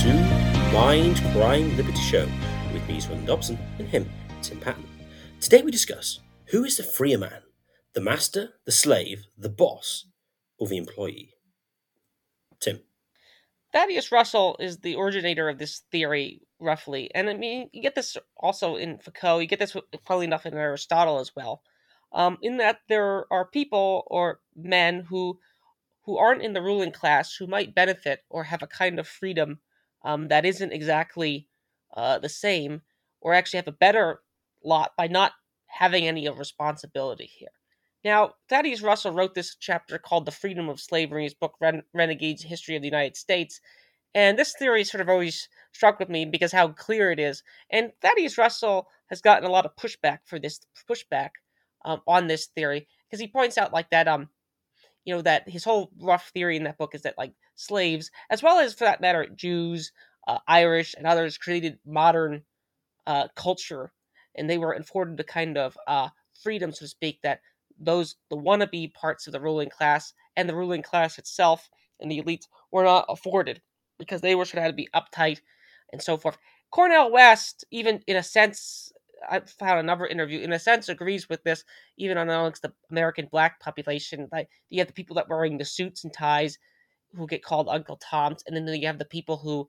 to Mindcrime Liberty Show with me, Swin Dobson, and him, Tim Patton. Today we discuss who is the freer man, the master, the slave, the boss, or the employee. Tim. Thaddeus Russell is the originator of this theory, roughly. And I mean, you get this also in Foucault, you get this probably enough in Aristotle as well, in that there are people or men who aren't in the ruling class who might benefit or have a kind of freedom that isn't exactly the same, or actually have a better lot by not having any of responsibility here. Now, Thaddeus Russell wrote this chapter called The Freedom of Slavery in his book, Renegade History of the United States. And this theory sort of always struck with me because how clear it is. And Thaddeus Russell has gotten a lot of pushback for this on this theory, because he points out like that, that his whole rough theory in that book is that like slaves, as well as for that matter, Jews, Irish, and others created modern culture, and they were afforded a kind of freedom, so to speak, that the wannabe parts of the ruling class and the ruling class itself and the elites were not afforded because they were sort of had to be uptight and so forth. Cornel West, even in a sense, I found another interview, in a sense agrees with this, even amongst the American black population. Like, you have the people that wearing the suits and ties who get called Uncle Toms, and then you have the people who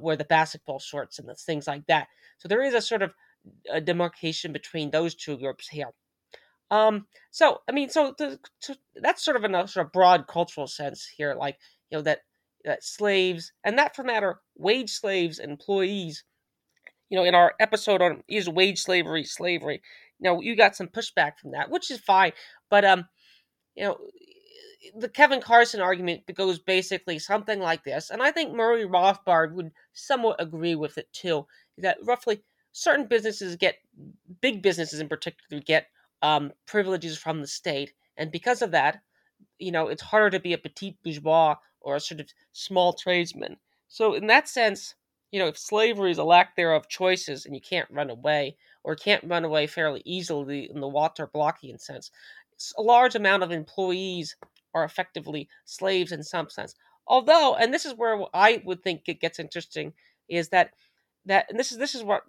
wear the basketball shorts and the things like that. So there is a sort of a demarcation between those two groups here. So that's sort of in a sort of broad cultural sense here, like, that slaves, and that for matter, wage slaves and employees, in our episode on is wage slavery slavery. Now, you got some pushback from that, which is fine, but, the Kevin Carson argument goes basically something like this, and I think Murray Rothbard would somewhat agree with it too, that roughly certain businesses big businesses in particular get privileges from the state, and because of that, it's harder to be a petit bourgeois or a sort of small tradesman. So in that sense, if slavery is a lack thereof choices and you can't run away fairly easily in the Walter Blockian sense, a large amount of employees are effectively slaves in some sense. Although, and this is where I would think it gets interesting, is that and this is what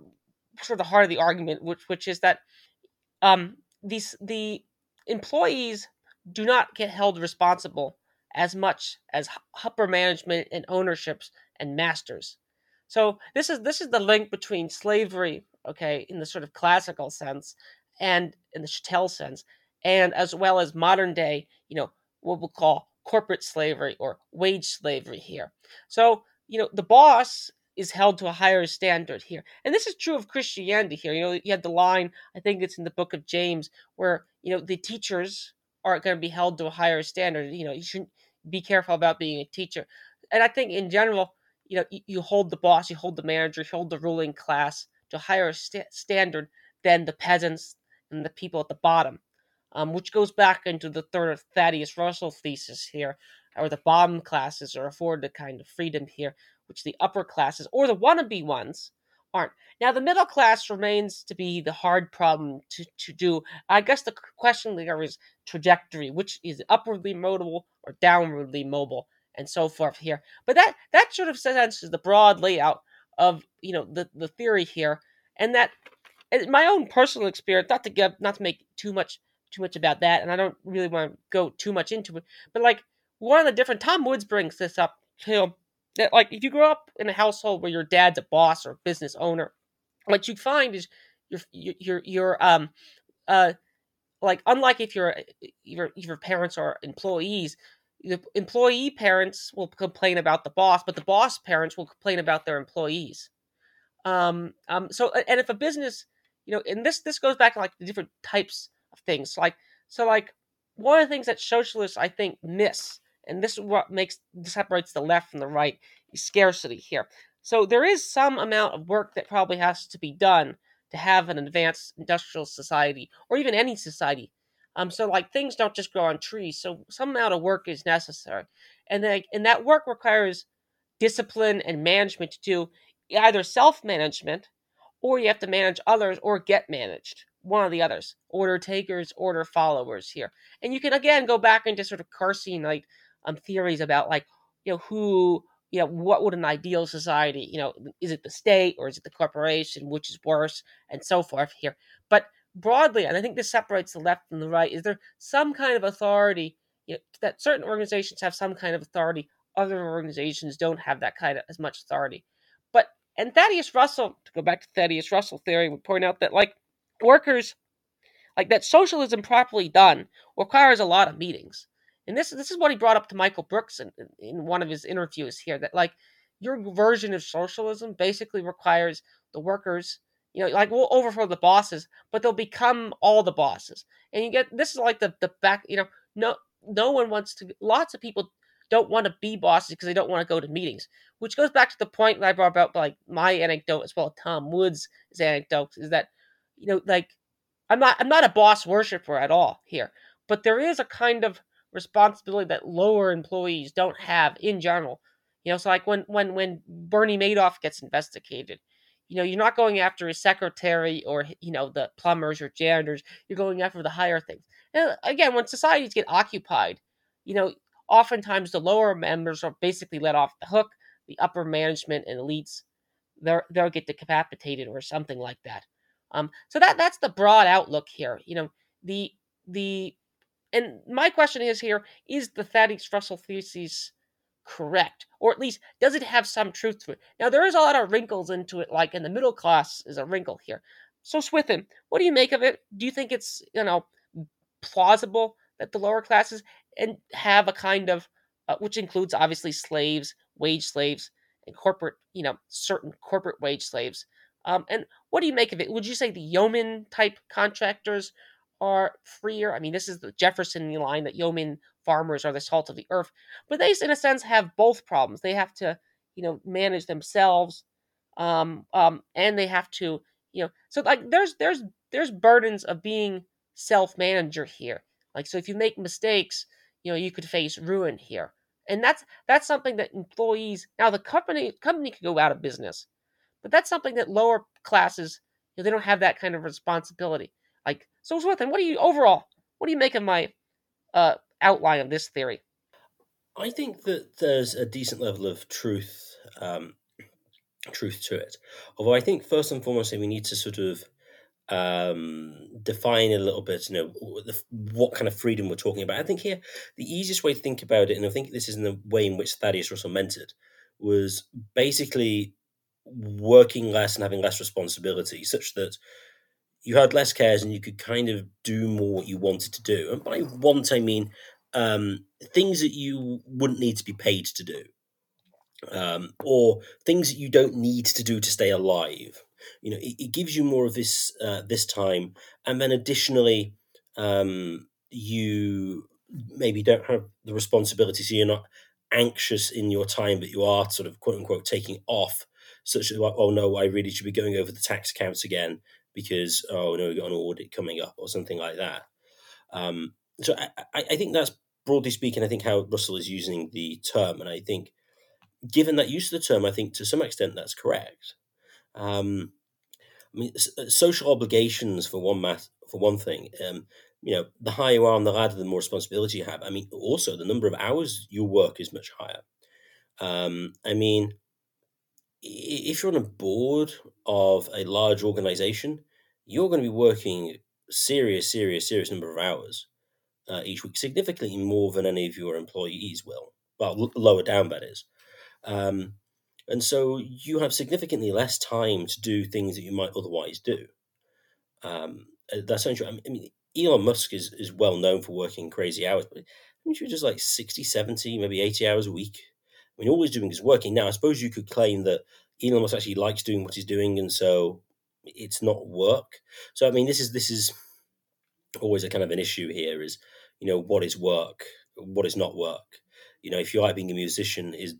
sort of the heart of the argument, which is that the employees do not get held responsible as much as upper management and ownerships and masters. So this is the link between slavery, in the sort of classical sense and in the chattel sense, and as well as modern day, what we'll call corporate slavery or wage slavery here. So, the boss is held to a higher standard here. And this is true of Christianity here. You had the line, I think it's in the book of James, where, the teachers are going to be held to a higher standard. You shouldn't be careful about being a teacher. And I think in general, you hold the boss, you hold the manager, you hold the ruling class to a higher standard than the peasants and the people at the bottom, which goes back into the third Thaddeus Russell thesis here, or the bottom classes are afforded a kind of freedom here, which the upper classes, or the wannabe ones, aren't. Now, the middle class remains to be the hard problem to do. I guess the question there is trajectory, which is upwardly mobile or downwardly mobile, and so forth here. But that sort of sense is the broad layout of, the theory here, and that my own personal experience, not to make too much about that, and I don't really want to go too much into it, but like, one of the different, Tom Woods brings this up too, that like if you grow up in a household where your dad's a boss or a business owner, what you find is you're unlike if your parents are employees, the employee parents will complain about the boss, but the boss parents will complain about their employees. So and if a business, and this goes back to like the different types of things, like one of the things that socialists I think miss, and this is what separates the left from the right, is scarcity here. So there is some amount of work that probably has to be done to have an advanced industrial society, or even any society. So things don't just grow on trees. So some amount of work is necessary. And that work requires discipline and management to do either self-management, or you have to manage others or get managed. One of the others, order takers, order followers here. And you can, again, go back into sort of Carsonite theories about, who you know, what would an ideal society, you know, is it the state or is it the corporation, which is worse, and so forth here. But broadly, and I think this separates the left from the right, is there some kind of authority, you know, that certain organizations have some kind of authority, other organizations don't have that kind of as much authority. But, and Thaddeus Russell, to go back to Thaddeus Russell theory, would point out that, like, workers, like, that socialism properly done requires a lot of meetings. And this is what he brought up to Michael Brooks in one of his interviews here, that, like, your version of socialism basically requires the workers, you know, like, we'll overthrow the bosses, but they'll become all the bosses. And you get, this is like the back, you know, no one wants to, lots of people don't want to be bosses because they don't want to go to meetings, which goes back to the point that I brought about, like, my anecdote as well as Tom Wood's anecdotes, is that, you know, like, I'm not a boss worshiper at all here, but there is a kind of responsibility that lower employees don't have in general. You know, so like when Bernie Madoff gets investigated, you know, you're not going after his secretary or, you know, the plumbers or janitors, you're going after the higher things. And again, when societies get occupied, you know, oftentimes the lower members are basically let off the hook. The upper management and elites, they'll get decapitated or something like that. So that's the broad outlook here. You know, the and my question is here: is the Thaddeus Russell thesis correct, or at least does it have some truth to it? Now there is a lot of wrinkles into it, like in the middle class is a wrinkle here. So Swithin, what do you make of it? Do you think it's, you know, plausible that the lower classes and have a kind of, which includes obviously slaves, wage slaves, and corporate, you know, certain corporate wage slaves? And what do you make of it? Would you say the yeoman type contractors are freer? I mean, this is the Jefferson line that yeoman farmers are the salt of the earth, but they, in a sense, have both problems. They have to, you know, manage themselves, and they have to, you know, so like there's burdens of being self-manager here. Like, so if you make mistakes, you know, you could face ruin here, and that's something that employees, now the company could go out of business. But that's something that lower classes, you know, they don't have that kind of responsibility. Like, so Swithin, what do you make of my outline of this theory? I think that there's a decent level of truth to it. Although I think first and foremost, we need to sort of define a little bit, you know, what kind of freedom we're talking about. I think here, the easiest way to think about it, and I think this is in the way in which Thaddeus Russell meant it, was basically working less and having less responsibility, such that you had less cares and you could kind of do more what you wanted to do. And by want, I mean things that you wouldn't need to be paid to do, or things that you don't need to do to stay alive. You know, it gives you more of this this time. And then additionally, you maybe don't have the responsibility, so you're not anxious in your time, but you are sort of, quote unquote, taking off. Such as, like, oh no, I really should be going over the tax accounts again because, oh no, we've got an audit coming up or something like that. So I think that's, broadly speaking, I think how Russell is using the term. And I think, given that use of the term, I think to some extent that's correct. I mean, social obligations for one thing, you know, the higher you are on the ladder, the more responsibility you have. I mean, also the number of hours you work is much higher. I mean, if you're on a board of a large organization, you're going to be working serious number of hours each week, significantly more than any of your employees will. Well, lower down, that is. And so you have significantly less time to do things that you might otherwise do. That's not true. I mean, Elon Musk is well known for working crazy hours, but aren't you just like 60, 70, maybe 80 hours a week? I mean, all he's doing is working. Now, I suppose you could claim that Elon Musk actually likes doing what he's doing, and so it's not work. So, I mean, this is always a kind of an issue here is, you know, what is work? What is not work? You know, if you like being a musician, is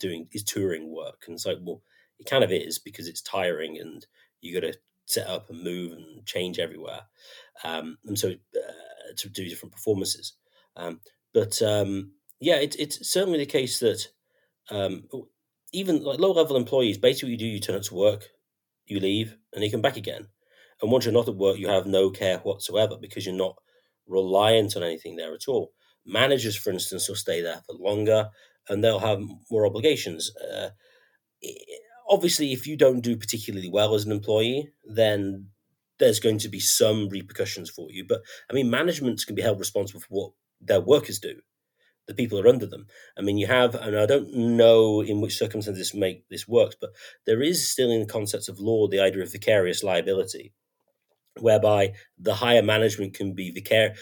touring work? And it's like, well, it kind of is because it's tiring and you got to set up and move and change everywhere. And so to do different performances. Yeah, it's certainly the case that, even like low-level employees, basically what you do, you turn up to work, you leave, and you come back again. And once you're not at work, you have no care whatsoever because you're not reliant on anything there at all. Managers, for instance, will stay there for longer, and they'll have more obligations. obviously, if you don't do particularly well as an employee, then there's going to be some repercussions for you. But, I mean, managements can be held responsible for what their workers do, the people who are under them. I mean, you have, and I don't know in which circumstances this works, but there is still in the concepts of law the idea of vicarious liability, whereby the higher management can be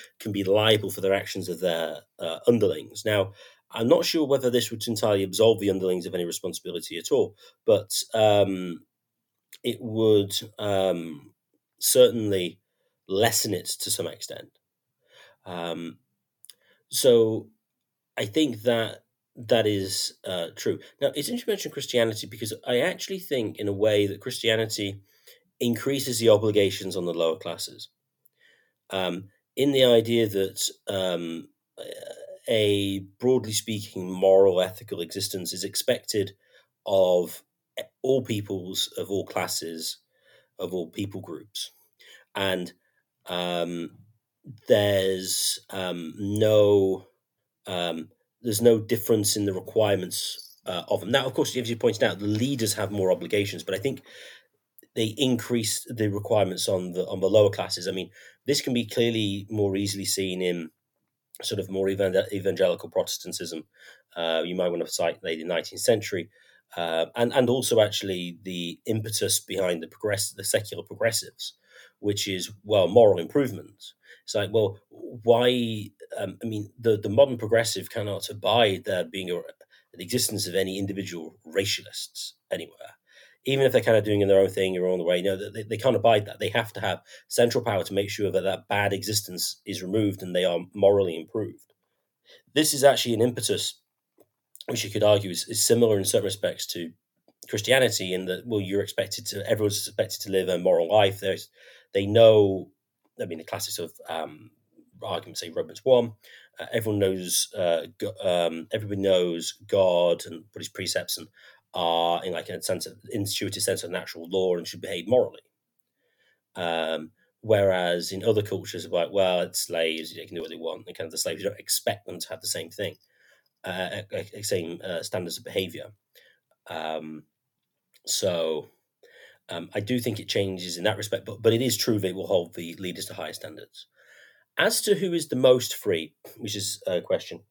liable for their actions of their underlings. Now, I'm not sure whether this would entirely absolve the underlings of any responsibility at all, but it would certainly lessen it to some extent. So I think that is true. Now, it's interesting you mention Christianity, because I actually think in a way that Christianity increases the obligations on the lower classes, in the idea that a, broadly speaking, moral, ethical existence is expected of all peoples, of all classes, of all people groups. And there's no difference in the requirements of them. Now, of course, as you pointed out, the leaders have more obligations, but I think they increase the requirements on the lower classes. I mean, this can be clearly more easily seen in sort of more evangelical Protestantism. You might want to cite the 19th century, and also actually the impetus behind the secular progressives, which is, well, moral improvement. It's like, well, why? I mean, the modern progressive cannot abide there being the existence of any individual racialists anywhere, even if they're kind of doing their own thing or on the way. No, they can't abide that. They have to have central power to make sure that bad existence is removed and they are morally improved. This is actually an impetus, which you could argue is similar in certain respects to Christianity, in that, well, everyone's expected to live a moral life. They know, I mean, the classics of argument, say Romans 1, everybody knows God and what his precepts and are in like an intuitive sense of natural law and should behave morally. Whereas in other cultures, like, well, it's slaves, they can do what they want. And kind of the slaves, you don't expect them to have the same thing, same standards of behavior. So I do think it changes in that respect, but it is true that it will hold the leaders to higher standards. As to who is the most free, which is a question,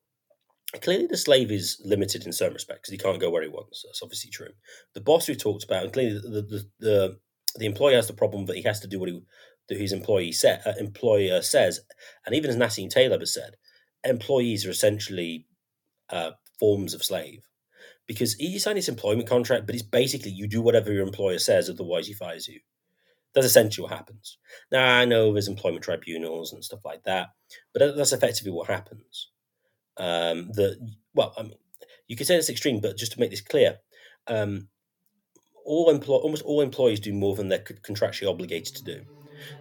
clearly the slave is limited in certain respects because he can't go where he wants. That's obviously true. The boss we talked about, and clearly the employer has the problem that he has to do what his employer says. And even as Nassim Taleb has said, employees are essentially forms of slave, because he signed his employment contract, but it's basically you do whatever your employer says, otherwise he fires you. That's essentially what happens. Now, I know there's employment tribunals and stuff like that, but that's effectively what happens. I mean, you could say it's extreme, but just to make this clear, almost all employees do more than they're contractually obligated to do.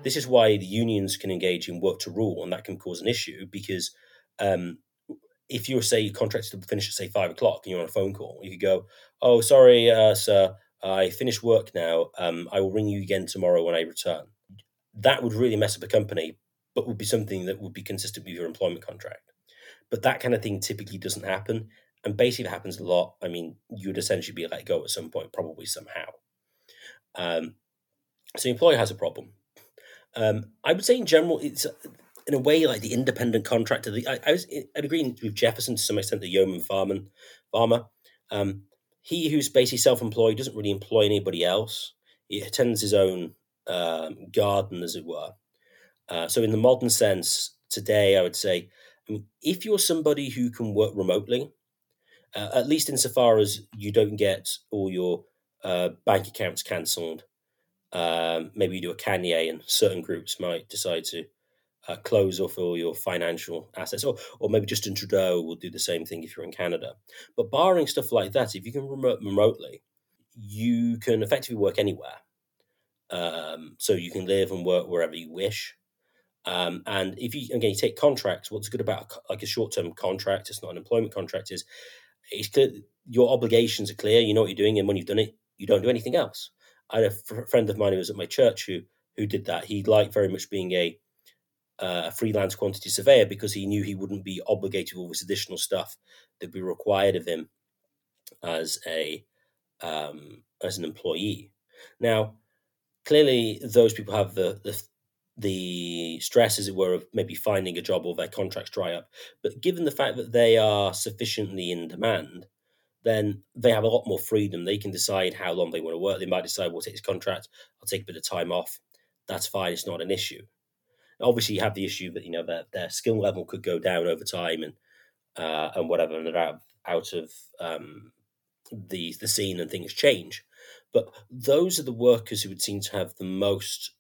This is why the unions can engage in work to rule, and that can cause an issue, because if you're, say, contracted to finish at, say, 5 o'clock and you're on a phone call, you could go, oh, sorry, sir, I finished work now. I will ring you again tomorrow when I return. That would really mess up a company, but would be something that would be consistent with your employment contract. But that kind of thing typically doesn't happen, and basically happens a lot. I mean, you'd essentially be let go at some point, probably somehow. So the employer has a problem. I would say in general, it's in a way like the independent contractor. I'd agree with Jefferson to some extent, the yeoman farmer. He who's basically self-employed doesn't really employ anybody else. He attends his own garden, as it were. So in the modern sense today, I would say, I mean, if you're somebody who can work remotely, at least insofar as you don't get all your bank accounts cancelled, maybe you do a Kanye and certain groups might decide to close off all your financial assets, or maybe Justin Trudeau will do the same thing if you're in Canada. But barring stuff like that, if you can work remotely, you can effectively work anywhere. So you can live and work wherever you wish. And if you take contracts, what's good about a short-term contract, it's not an employment contract, is it's clear, your obligations are clear, you know what you're doing, and when you've done it, you don't do anything else. I had a friend of mine who was at my church who did that. He liked very much being a freelance quantity surveyor, because he knew he wouldn't be obligated to all this additional stuff that would be required of him as a as an employee. Now, clearly, those people have the stress, as it were, of maybe finding a job or their contracts dry up. But given the fact that they are sufficiently in demand, then they have a lot more freedom. They can decide how long they want to work. They might decide, we'll take this contract, I'll take a bit of time off. That's fine. It's not an issue. Obviously, you have the issue that, you know, their skill level could go down over time and whatever, and they're out of the scene and things change. But those are the workers who would seem to have the most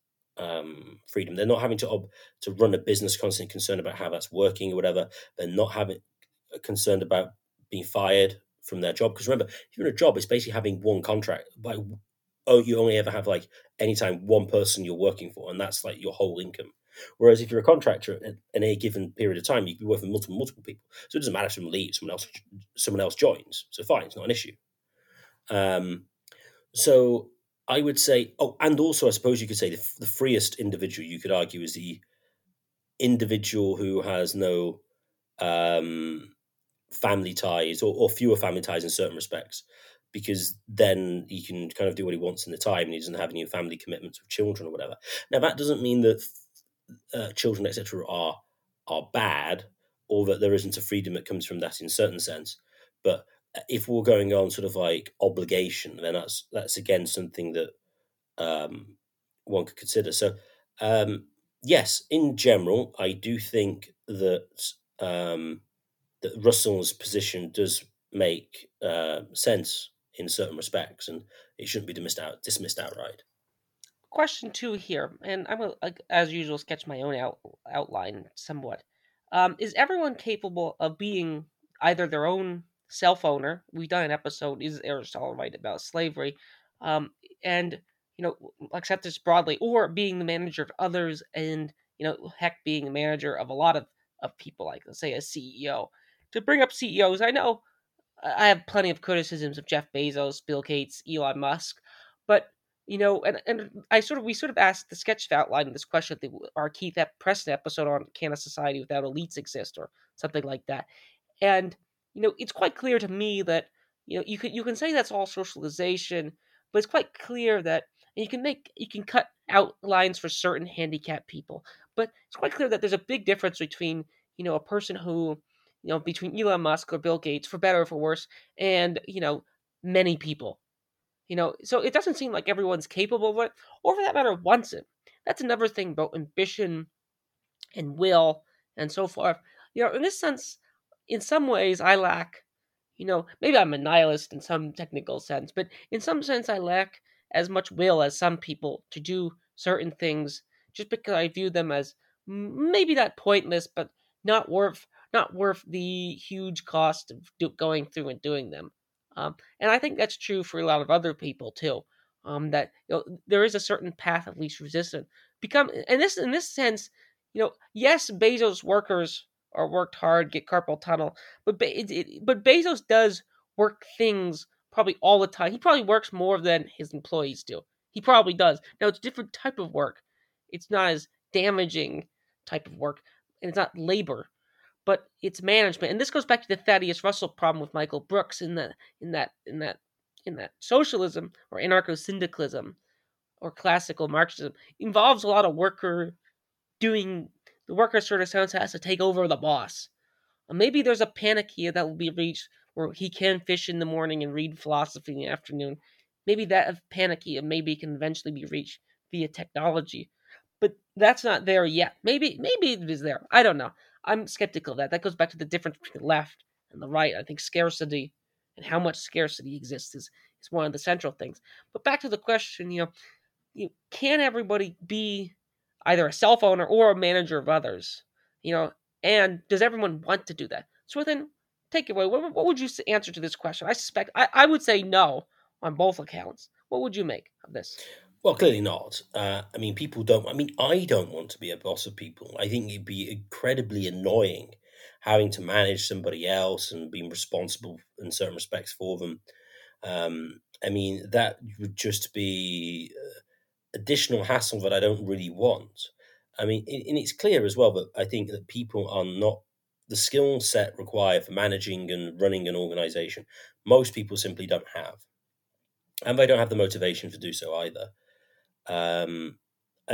freedom. They're not having to run a business constantly concerned about how that's working or whatever. They're not having concerned about being fired from their job, because remember, if you're in a job, it's basically having one contract. Like, oh, you only ever have like anytime one person you're working for, and that's like your whole income. Whereas if you're a contractor in a given period of time, you can be working with multiple people. So it doesn't matter if someone leaves, someone else joins. So fine, it's not an issue. So I would say, and also I suppose you could say the freest individual, you could argue, is the individual who has no family ties or fewer family ties in certain respects, because then he can kind of do what he wants in the time and he doesn't have any family commitments with children or whatever. Now, that doesn't mean that children, etc., are bad, or that there isn't a freedom that comes from that in a certain sense. But if we're going on sort of like obligation, then that's again something that one could consider. So yes, in general, I do think that that Russell's position does make sense in certain respects, and it shouldn't be dismissed outright. Question two here, and I will, as usual, sketch my own outline somewhat. Is everyone capable of being either their own self-owner? We've done an episode, is Aristotle right about slavery? And, you know, accept this broadly, or being the manager of others and, you know, heck, being the manager of a lot of people, like, let's say, a CEO. To bring up CEOs, I know I have plenty of criticisms of Jeff Bezos, Bill Gates, Elon Musk, but, you know, and we asked the sketch outline of this question, our Keith Preston episode on Can a Society Without Elites Exist, or something like that. And, you know, it's quite clear to me that, you know, you can say that's all socialization, but it's quite clear that, and you can cut out lines for certain handicapped people, but it's quite clear that there's a big difference between, you know, a person who, you know, between Elon Musk or Bill Gates, for better or for worse, and, you know, many people, you know, so it doesn't seem like everyone's capable of it, or for that matter, wants it. That's another thing about ambition and will and so forth. You know, in this sense, in some ways, I lack, you know, maybe I'm a nihilist in some technical sense, but in some sense, I lack as much will as some people to do certain things, just because I view them as maybe not pointless, but not worth the huge cost of going through and doing them. And I think that's true for a lot of other people too. That, you know, there is a certain path of least resistance. In this sense, you know, yes, Bezos workers or worked hard, get carpal tunnel. But Bezos does work things probably all the time. He probably works more than his employees do. He probably does. Now, it's a different type of work. It's not as damaging type of work, and it's not labor, but it's management. And this goes back to the Thaddeus Russell problem with Michael Brooks in that socialism or anarcho-syndicalism or classical Marxism involves a lot of worker doing. The worker sort of sounds has to take over the boss. Maybe there's a panic here that will be reached where he can fish in the morning and read philosophy in the afternoon. Maybe that panic here maybe can eventually be reached via technology. But that's not there yet. Maybe it is there. I don't know. I'm skeptical of that. That goes back to the difference between the left and the right. I think scarcity and how much scarcity exists is one of the central things. But back to the question, you know, can everybody be either a self-owner or a manager of others, you know, and does everyone want to do that? So then, take it away. What would you answer to this question? I suspect, I would say no on both accounts. What would you make of this? Well, clearly not. I don't want to be a boss of people. I think it'd be incredibly annoying having to manage somebody else and being responsible in certain respects for them. That would just be additional hassle that I don't really want. I mean, and it's clear as well that I think that people are not the skill set required for managing and running an organization. Most people simply don't have. And they don't have the motivation to do so either. I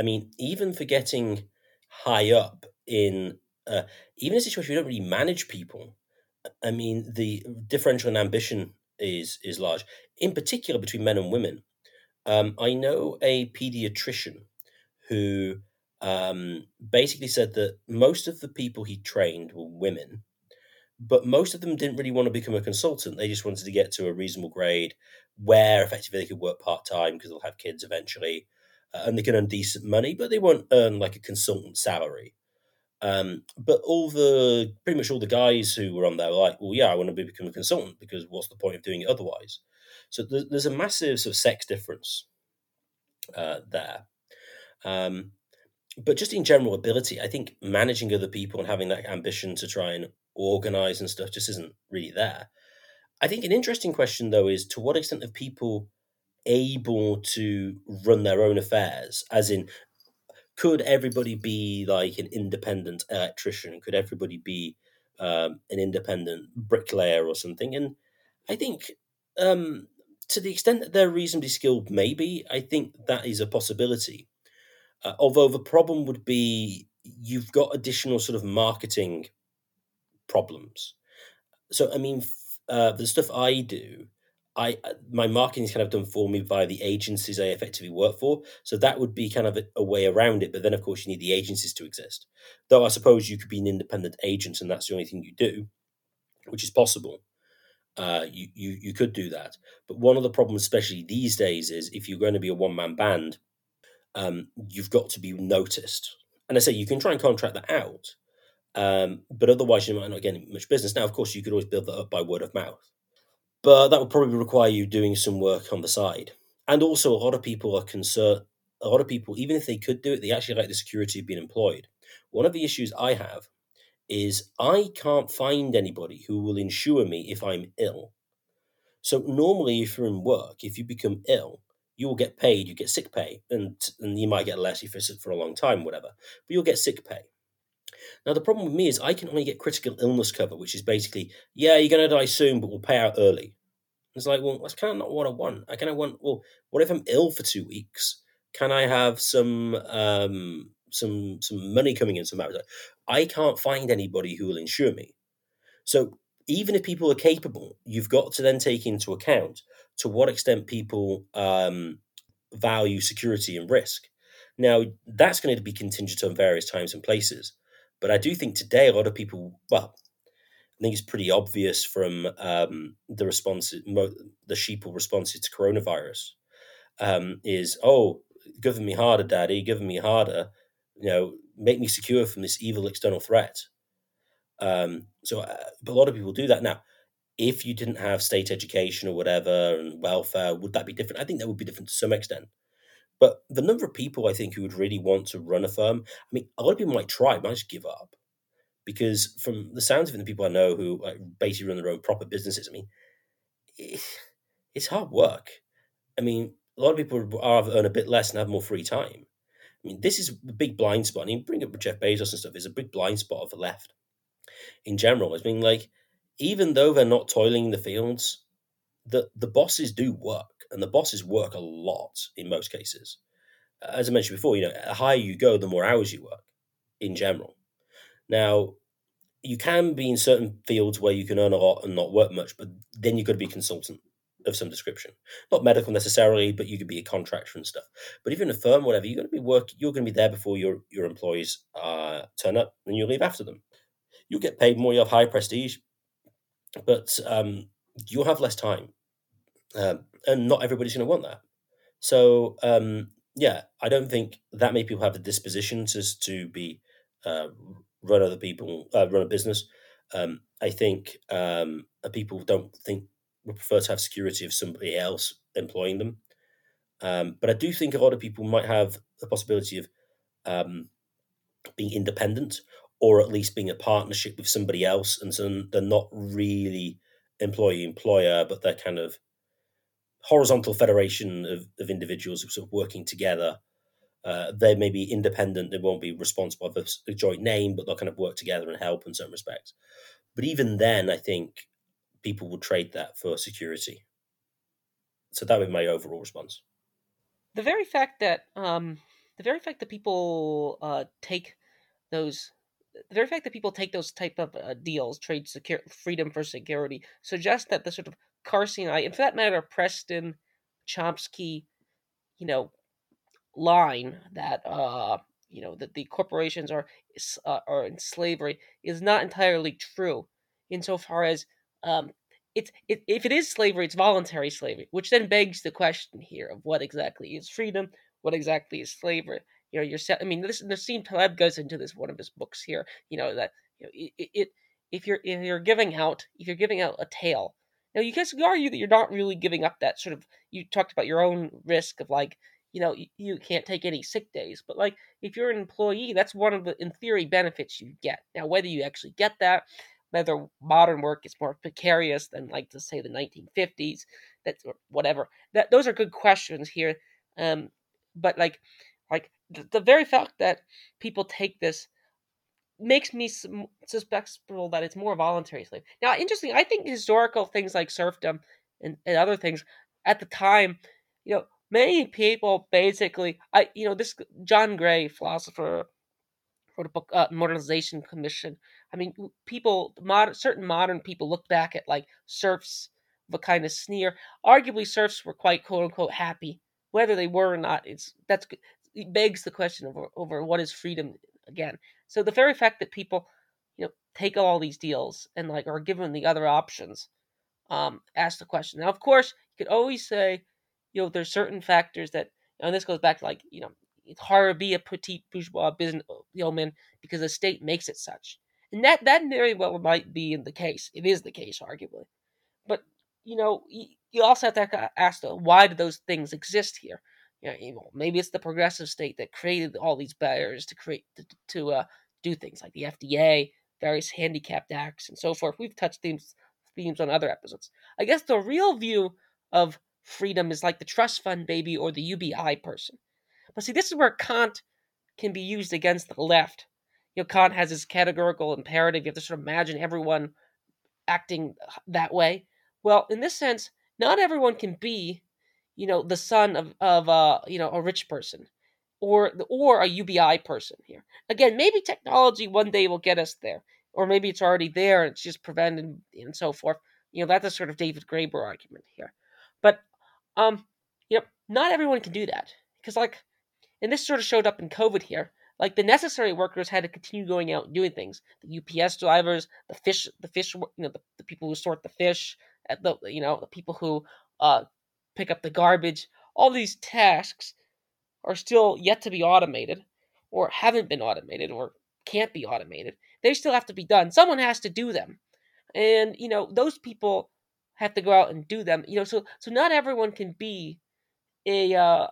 mean, even for getting high up in, even in a situation where you don't really manage people, I mean, the differential in ambition is large, in particular between men and women. I know a pediatrician who basically said that most of the people he trained were women, but most of them didn't really want to become a consultant. They just wanted to get to a reasonable grade where effectively they could work part-time because they'll have kids eventually, and they can earn decent money, but they won't earn like a consultant salary. But pretty much all the guys who were on there were like, well, yeah, I want to become a consultant because what's the point of doing it otherwise? So there's a massive sort of sex difference there. But just in general ability, I think managing other people and having that ambition to try and organize and stuff just isn't really there. I think an interesting question, though, is to what extent are people able to run their own affairs? As in, could everybody be like an independent electrician? Could everybody be an independent bricklayer or something? And I think to the extent that they're reasonably skilled, maybe, I think that is a possibility. Although the problem would be you've got additional sort of marketing problems. So, I mean, the stuff I do, my marketing is kind of done for me by the agencies I effectively work for. So that would be kind of a way around it. But then, of course, you need the agencies to exist. Though I suppose you could be an independent agent and that's the only thing you do, which is possible. You could do that. But one of the problems, especially these days, is if you're going to be a one-man band, you've got to be noticed. And I say you can try and contract that out, but otherwise you might not get much business. Now, of course, you could always build that up by word of mouth, but that would probably require you doing some work on the side. And also, a lot of people are concerned. A lot of people, even if they could do it, they actually like the security of being employed. One of the issues I have is I can't find anybody who will insure me if I'm ill. So normally, if you're in work, if you become ill, you will get paid, you get sick pay, and you might get less if it's for a long time, whatever, but you'll get sick pay. Now, the problem with me is I can only get critical illness cover, which is basically, yeah, you're going to die soon, but we'll pay out early. It's like, well, that's kind of not what I want. I kind of want, well, what if I'm ill for 2 weeks? Can I have some money coming in somehow? I can't find anybody who will insure me. So even if people are capable, you've got to then take into account to what extent people value security and risk. Now, that's going to be contingent on various times and places. But I do think today a lot of people, well, I think it's pretty obvious from the sheeple responses to coronavirus is, oh, govern me harder, daddy, govern me harder, you know, make me secure from this evil external threat. But a lot of people do that now. If you didn't have state education or whatever and welfare, would that be different? I think that would be different to some extent. But the number of people, I think, who would really want to run a firm, I mean, a lot of people might try, might just give up. Because from the sounds of it, the people I know who basically run their own proper businesses, I mean, it's hard work. I mean, a lot of people would rather earn a bit less and have more free time. I mean, this is a big blind spot. I mean, bring up Jeff Bezos and stuff is a big blind spot of the left in general. It's being like, even though they're not toiling in the fields, the bosses do work, and the bosses work a lot in most cases. As I mentioned before, you know, the higher you go, the more hours you work in general. Now, you can be in certain fields where you can earn a lot and not work much, but then you've got to be a consultant of some description. Not medical necessarily, but you could be a contractor and stuff. But if you're in a firm, whatever, you're going to be there before your employees turn up, and you'll leave after them. You'll get paid more, you have high prestige, but you'll have less time, and not everybody's going to want that. So I don't think that many people have the disposition to be run other people, run a business. I think people don't think would prefer to have security of somebody else employing them. But I do think a lot of people might have the possibility of being independent, or at least being a partnership with somebody else, and so they're not really employer-employer, but they're kind of horizontal federation of individuals sort of working together. They may be independent, they won't be responsible for a joint name, but they'll kind of work together and help in some respects. But even then, I think people would trade that for security. So that would be my overall response. The very fact that people take those type of deals, trade freedom for security, suggests that the sort of Carsonite, and for that matter, Preston, Chomsky, line that that the corporations are in slavery is not entirely true, insofar as if it is slavery, it's voluntary slavery, which then begs the question here of what exactly is freedom, what exactly is slavery. Nassim Taleb goes into this one of his books here. If you're giving out a tale, now you can argue that you're not really giving up that sort of. You talked about your own risk of you can't take any sick days, but if you're an employee, that's one of the in theory benefits you get. Now whether you actually get that, whether modern work is more precarious than to say the 1950s, that's or whatever. Those are good questions here, but the very fact that people take this makes me suspectful that it's more voluntary slavery. Now, interesting, I think historical things like serfdom and other things at the time, many people basically, this John Gray, philosopher, wrote a book, Modernization Commission. Certain modern people look back at serfs with a kind of sneer. Arguably, serfs were quite quote unquote happy, whether they were or not. It begs the question over what is freedom again. So the very fact that people, take all these deals and are given the other options, asks the question. Now, of course, you could always say, there's certain factors that, and this goes back to it's harder to be a petite bourgeois businessman because the state makes it such. And that very well might be in the case. It is the case, arguably. But, you also have to ask, why do those things exist here? Maybe it's the progressive state that created all these barriers to do things like the FDA, various handicapped acts, and so forth. We've touched themes on other episodes. I guess the real view of freedom is like the trust fund baby or the UBI person. But see, this is where Kant can be used against the left. Kant has his categorical imperative. You have to sort of imagine everyone acting that way. Well, in this sense, not everyone can be the son of a rich person or a UBI person here. Again, maybe technology one day will get us there, or maybe it's already there and it's just prevented and so forth. That's a sort of David Graeber argument here. But, not everyone can do that because and this sort of showed up in COVID here, the necessary workers had to continue going out and doing things. The UPS drivers, the fish, the people who sort the fish, the people who, pick up the garbage, all these tasks are still yet to be automated or haven't been automated or can't be automated. They still have to be done. Someone has to do them. And, those people have to go out and do them. So not everyone can be a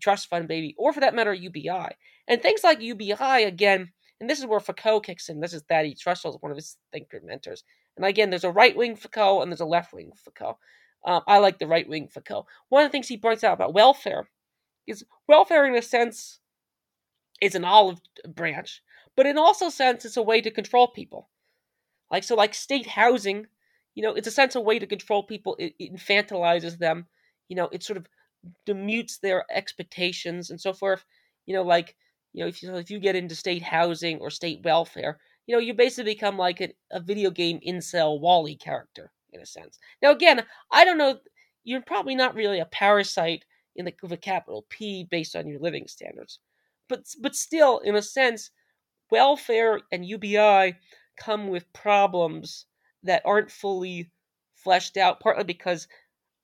trust fund baby or for that matter, UBI. And things like UBI, again, and this is where Foucault kicks in. This is Thaddeus Russell, one of his thinker mentors. And again, there's a right-wing Foucault and there's a left-wing Foucault. I like the right-wing Foucault. One of the things he points out about welfare is welfare, in a sense, is an olive branch, but in also sense, it's a way to control people. State housing, it's a sense a way to control people. It infantilizes them. It sort of demutes their expectations and so forth. If you get into state housing or state welfare, you basically become a video game incel Wall-E character, in a sense. Now, again, I don't know, you're probably not really a parasite with a capital P based on your living standards. But still, in a sense, welfare and UBI come with problems that aren't fully fleshed out, partly because,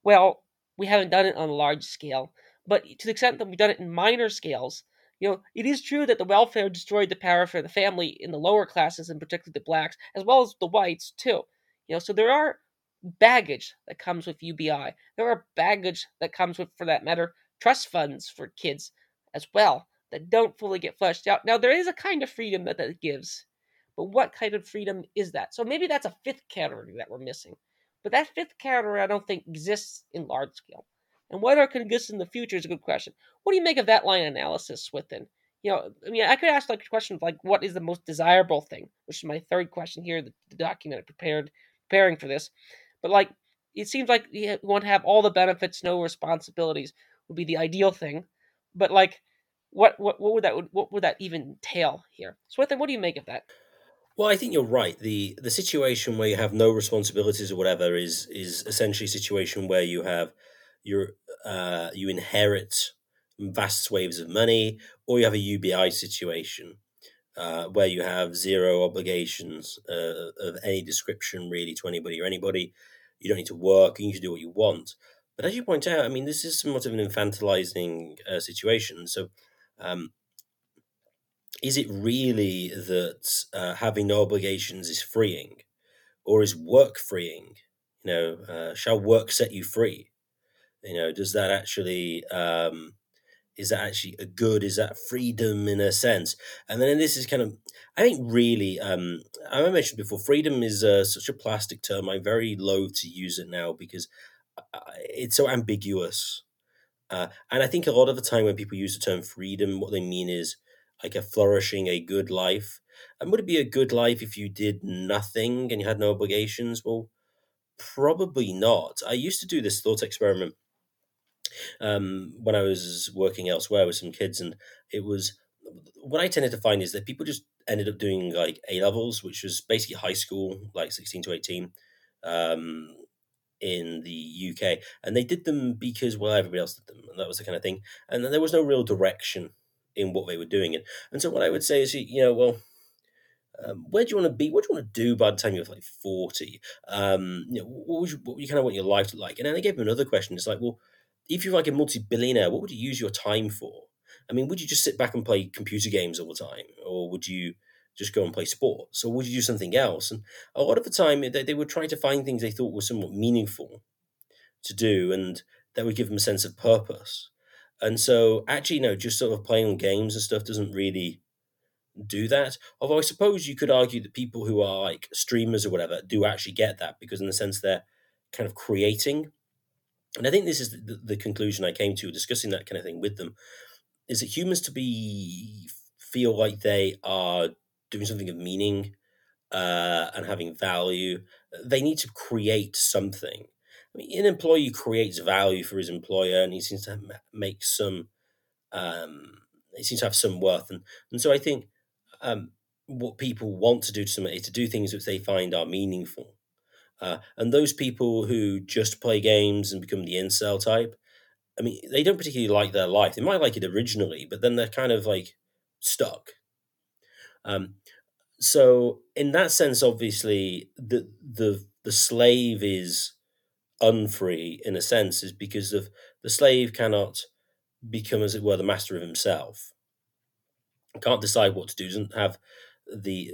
we haven't done it on a large scale. But to the extent that we've done it in minor scales, it is true that the welfare destroyed the power for the family in the lower classes, and particularly the blacks, as well as the whites, too. So there are baggage that comes with UBI. There are baggage that comes with, for that matter, trust funds for kids as well that don't fully get fleshed out. Now, there is a kind of freedom that gives, but what kind of freedom is that? So maybe that's a fifth category that we're missing. But that fifth category I don't think exists in large scale. And whether it can exist in the future is a good question. What do you make of that line of analysis within? I could ask a question of what is the most desirable thing, which is my third question here, the document I preparing for this. But it seems like you want to have all the benefits, no responsibilities would be the ideal thing. But like, what would that even entail here? So what do you make of that? Well, I think you're right. The situation where you have no responsibilities or whatever is essentially a situation where you have you inherit vast waves of money, or you have a UBI situation where you have zero obligations of any description really to anybody or anybody. You don't need to work, and you can do what you want. But as you point out, I mean, this is somewhat of an infantilizing situation. So is it really that having no obligations is freeing, or is work freeing? You know, shall work set you free? You know, does that actually, is that actually a good, is that freedom in a sense? And then this is kind of, I think really, I mentioned before, freedom is such a plastic term. I'm very loath to use it now because it's so ambiguous. And I think a lot of the time when people use the term freedom, what they mean is like a flourishing, a good life. And would it be a good life if you did nothing and you had no obligations? Well, probably not. I used to do this thought experiment when I was working elsewhere with some kids, and it was what I tended to find is that people just ended up doing like A levels, which was basically high school, like 16 to 18 in the UK. And they did them because, well, everybody else did them. And that was the kind of thing. And then there was no real direction in what they were doing. And so what I would say is, you know, well, where do you want to be? What do you want to do by the time you're like 40? You know, what would you kind of want your life to like? And then I gave him another question. It's like, well, if you're like a multi-billionaire, what would you use your time for? I mean, would you just sit back and play computer games all the time? Or would you just go and play sports? Or would you do something else? And a lot of the time, they were trying to find things they thought were somewhat meaningful to do, and that would give them a sense of purpose. And so actually, you know, just sort of playing on games and stuff doesn't really do that. Although I suppose you could argue that people who are like streamers or whatever do actually get that, because in the sense they're kind of creating. And I think this is the conclusion I came to discussing that kind of thing with them, is that humans feel like they are doing something of meaning and having value. They need to create something. I mean, an employee creates value for his employer, and he seems to make some, he seems to have some worth. And so I think what people want to do to somebody is to do things which they find are meaningful. And those people who just play games and become the incel type, I mean, they don't particularly like their life. They might like it originally, but then they're kind of like stuck. So in that sense, obviously, the slave is unfree in a sense, is because of the slave cannot become, as it were, the master of himself. Can't decide what to do, doesn't have the...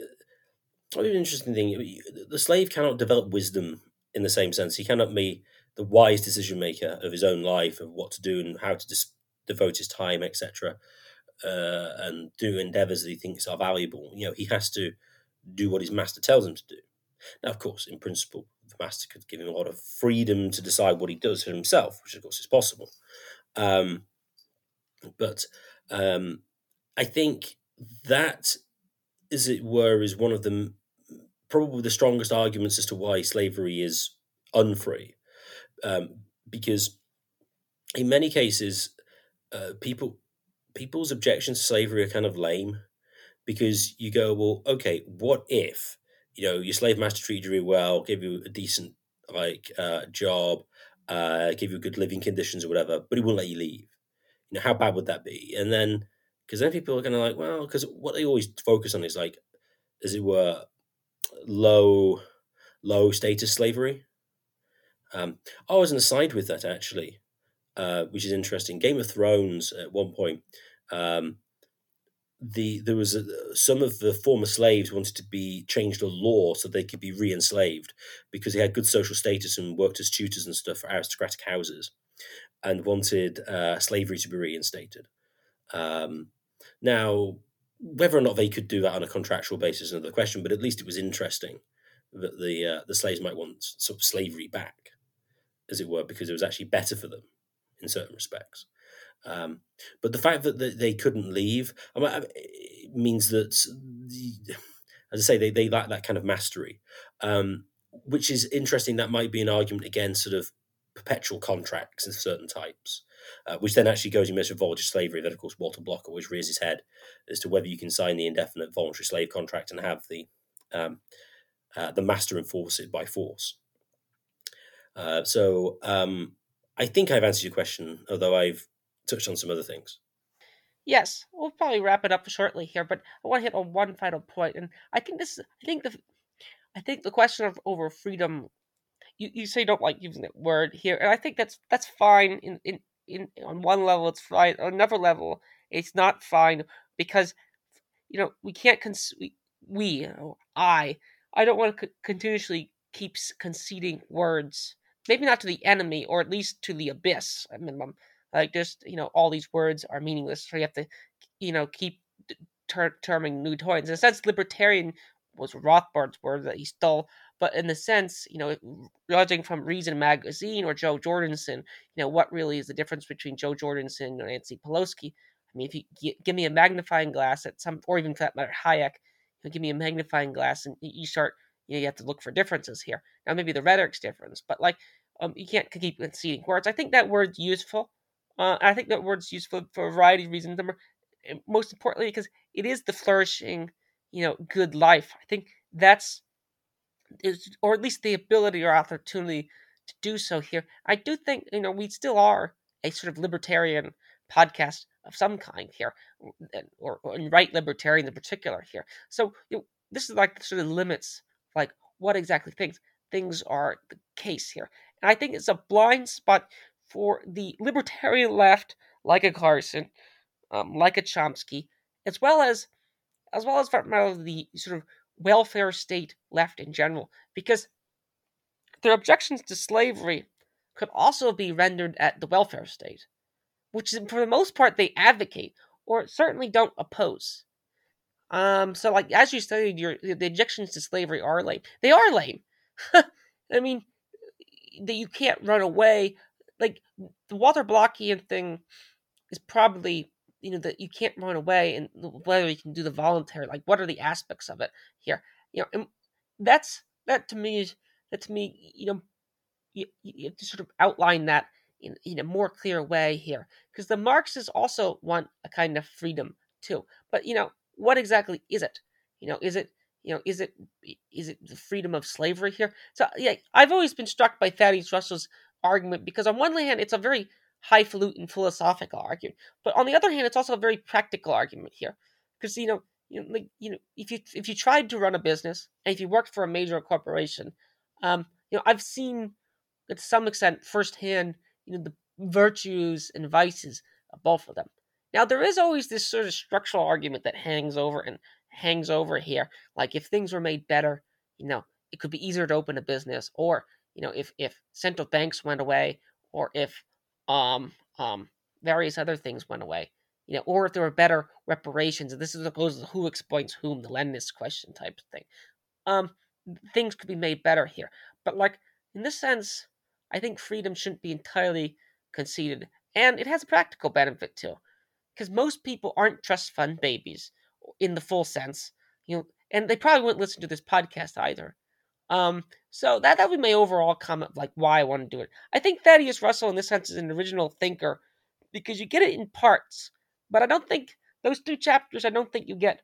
An interesting thing, the slave cannot develop wisdom in the same sense. He cannot be the wise decision maker of his own life, of what to do and how to devote his time, etc., and do endeavors that he thinks are valuable. You know, he has to do what his master tells him to do. Now, of course, in principle, the master could give him a lot of freedom to decide what he does for himself, which of course is possible. But I think that, as it were, is one of the probably the strongest arguments as to why slavery is unfree, because in many cases, people's objections to slavery are kind of lame, because you go, well, okay, what if, you know, your slave master treated you really well, gave you a decent like job, gave you good living conditions or whatever, but he wouldn't let you leave. You know, how bad would that be? And then. Because then people are going to like, well, because what they always focus on is like, as it were, low status slavery. I was on the side with that, actually, which is interesting. Game of Thrones, at one point, some of the former slaves wanted to be changed the law so they could be re-enslaved, because they had good social status and worked as tutors and stuff for aristocratic houses, and wanted slavery to be reinstated. Now, whether or not they could do that on a contractual basis is another question, but at least it was interesting that the slaves might want sort of slavery back, as it were, because it was actually better for them in certain respects. But the fact that they couldn't leave, it means that, as I say, they lack that kind of mastery. which is interesting. That might be an argument against sort of perpetual contracts of certain types, which then actually goes in terms of voluntary slavery. That, of course, Walter Block always rears his head as to whether you can sign the indefinite voluntary slave contract and have the master enforce it by force. So I think I've answered your question, although I've touched on some other things. Yes, we'll probably wrap it up shortly here, but I want to hit on one final point, and I think the question of over freedom. You say you don't like using that word here, and I think that's fine. In on one level, it's fine. On another level, it's not fine because we can't I don't want to continuously keep conceding words, maybe not to the enemy or at least to the abyss at minimum. Like just all these words are meaningless, so you have to keep terming new coins. In a sense, libertarian was Rothbard's word that he stole. But in the sense, judging from Reason Magazine or Joe Jordanson, what really is the difference between Joe Jordanson and Nancy Pelosi? I mean, if you give me a magnifying glass or even for that matter, Hayek, give me a magnifying glass and you start, you have to look for differences here. Now, maybe the rhetoric's difference, but you can't keep conceding words. I think that word's useful. I think that word's useful for a variety of reasons. Most importantly, because it is the flourishing, good life. I think that's, or at least the ability or opportunity to do so here. I do think, we still are a sort of libertarian podcast of some kind here, or right libertarian in particular here. So this is like the sort of limits, like what exactly things are the case here. And I think it's a blind spot for the libertarian left, like a Carson, like a Chomsky, as well as the sort of welfare state left in general, because their objections to slavery could also be rendered at the welfare state, which is, for the most part, they advocate or certainly don't oppose. So, as you studied, the objections to slavery are lame. They are lame. I mean, that you can't run away. Like the Walter Blockian thing is probably, that you can't run away, and whether you can do the voluntary, what are the aspects of it here? And that to me, you have to sort of outline that in a more clear way here, because the Marxists also want a kind of freedom too. But what exactly is it? Is it the freedom of slavery here? So yeah, I've always been struck by Thaddeus Russell's argument because on one hand, it's a very highfalutin philosophical argument, but on the other hand, it's also a very practical argument here, because if you tried to run a business and if you worked for a major corporation, I've seen to some extent firsthand the virtues and vices of both of them. Now there is always this sort of structural argument that hangs over here, like if things were made better, it could be easier to open a business, or if central banks went away, or if various other things went away, or if there were better reparations, and this is what goes to who exploits whom, the Leninist question type of thing. Things could be made better here. But in this sense, I think freedom shouldn't be entirely conceded. And it has a practical benefit too, because most people aren't trust fund babies in the full sense, and they probably wouldn't listen to this podcast either. So that would be my overall comment of why I want to do it. I think Thaddeus Russell in this sense is an original thinker because you get it in parts, but I don't think those two chapters, you get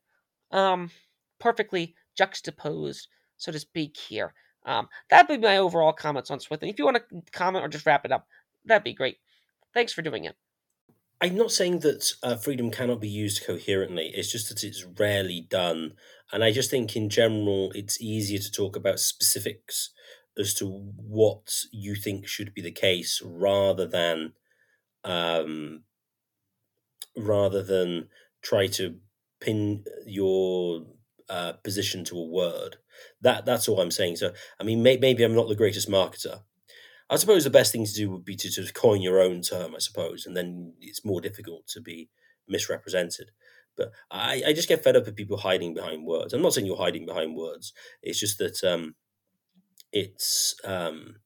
perfectly juxtaposed, so to speak here. That would be my overall comments on Swift. And if you want to comment or just wrap it up, that'd be great. Thanks for doing it. I'm not saying that freedom cannot be used coherently. It's just that it's rarely done. And I just think in general, it's easier to talk about specifics as to what you think should be the case rather than try to pin your position to a word. That's all I'm saying. So, I mean, maybe I'm not the greatest marketer. I suppose the best thing to do would be to sort of coin your own term, I suppose, and then it's more difficult to be misrepresented. But I just get fed up with people hiding behind words. I'm not saying you're hiding behind words. It's just that it's something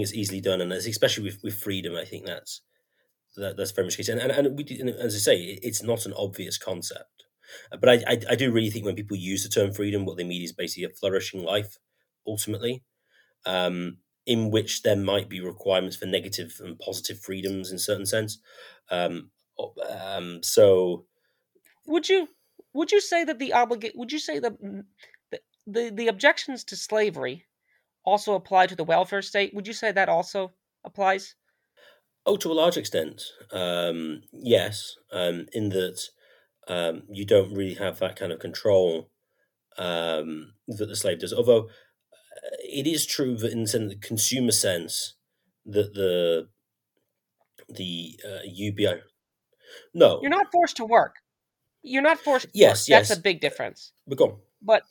that's easily done, and especially with freedom, I think that's very much the case. And we do, as I say, it's not an obvious concept. But I do really think when people use the term freedom, what they mean is basically a flourishing life, ultimately, in which there might be requirements for negative and positive freedoms in a certain sense. So, would you say that the objections to slavery also apply to the welfare state? Would you say that also applies? Oh, to a large extent, yes. In that you don't really have that kind of control that the slave does. Although it is true that in the consumer sense that the UBI. No, you're not forced to work. You're not forced. Yes, that's a big difference. But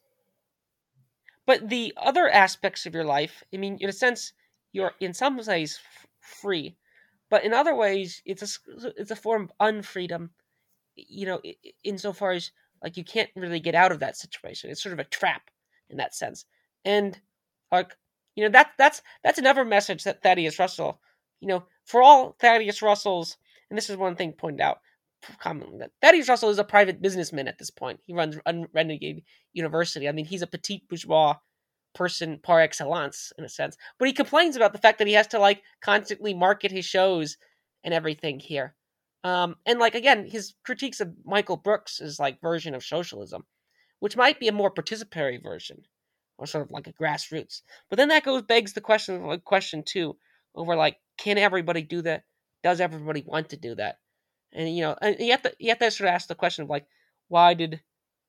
the other aspects of your life, I mean, in a sense, you're in some ways free, but in other ways, it's a form of unfreedom. You know, insofar as like you can't really get out of that situation. It's sort of a trap in that sense. And like, you know, that's another message that Thaddeus Russell, you know, for all Thaddeus Russell's, and this is one thing pointed out commonly, that Thaddeus Russell is a private businessman at this point. He runs Renegade University. I mean, he's a petit bourgeois person par excellence in a sense, but he complains about the fact that he has to like constantly market his shows and everything here. And like, again, his critiques of Michael Brooks is like version of socialism, which might be a more participatory version or sort of like a grassroots, but then that begs the question, like question two over like, can everybody do that? Does everybody want to do that? And, you know, you have to sort of ask the question of like, why did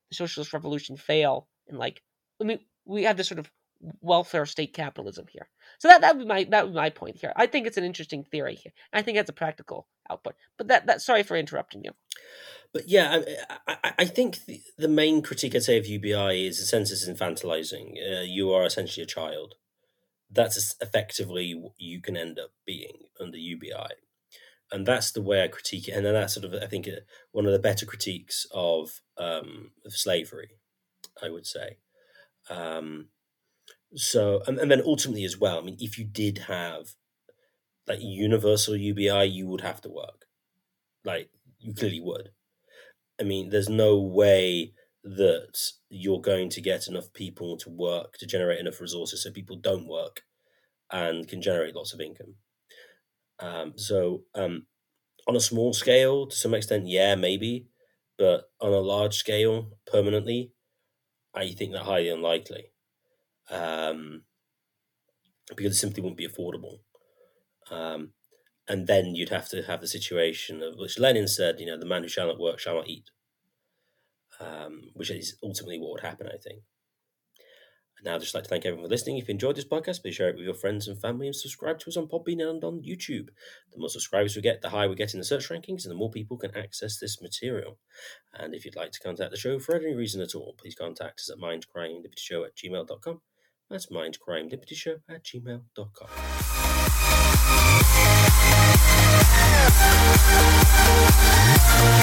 the socialist revolution fail? And like, I mean, we have this sort of welfare state capitalism here. So that would be my point here. I think it's an interesting theory here. I think that's a practical output. But that sorry for interrupting you. But yeah, I think the main critique I'd say of UBI is a sense it's infantilizing. You are essentially a child. That's effectively what you can end up being under UBI. And that's the way I critique it. And then that's sort of, I think, one of the better critiques of slavery, I would say. So, and then ultimately as well, I mean, if you did have like universal UBI, you would have to work. Like, you clearly would. I mean, there's no way that you're going to get enough people to work to generate enough resources so people don't work and can generate lots of income. So, on a small scale, to some extent, yeah, maybe, but on a large scale, permanently, I think that highly unlikely, because it simply wouldn't be affordable. And then you'd have to have the situation of which Lenin said, you know, the man who shall not work shall not eat, which is ultimately what would happen, I think. And now I'd just like to thank everyone for listening. If you enjoyed this podcast, please share it with your friends and family and subscribe to us on Podbean and on YouTube. The more subscribers we get, the higher we get in the search rankings and the more people can access this material. And if you'd like to contact the show for any reason at all, please contact us at mindcrimelibertyshow@gmail.com. That's mindcrimelibertyshow@gmail.com.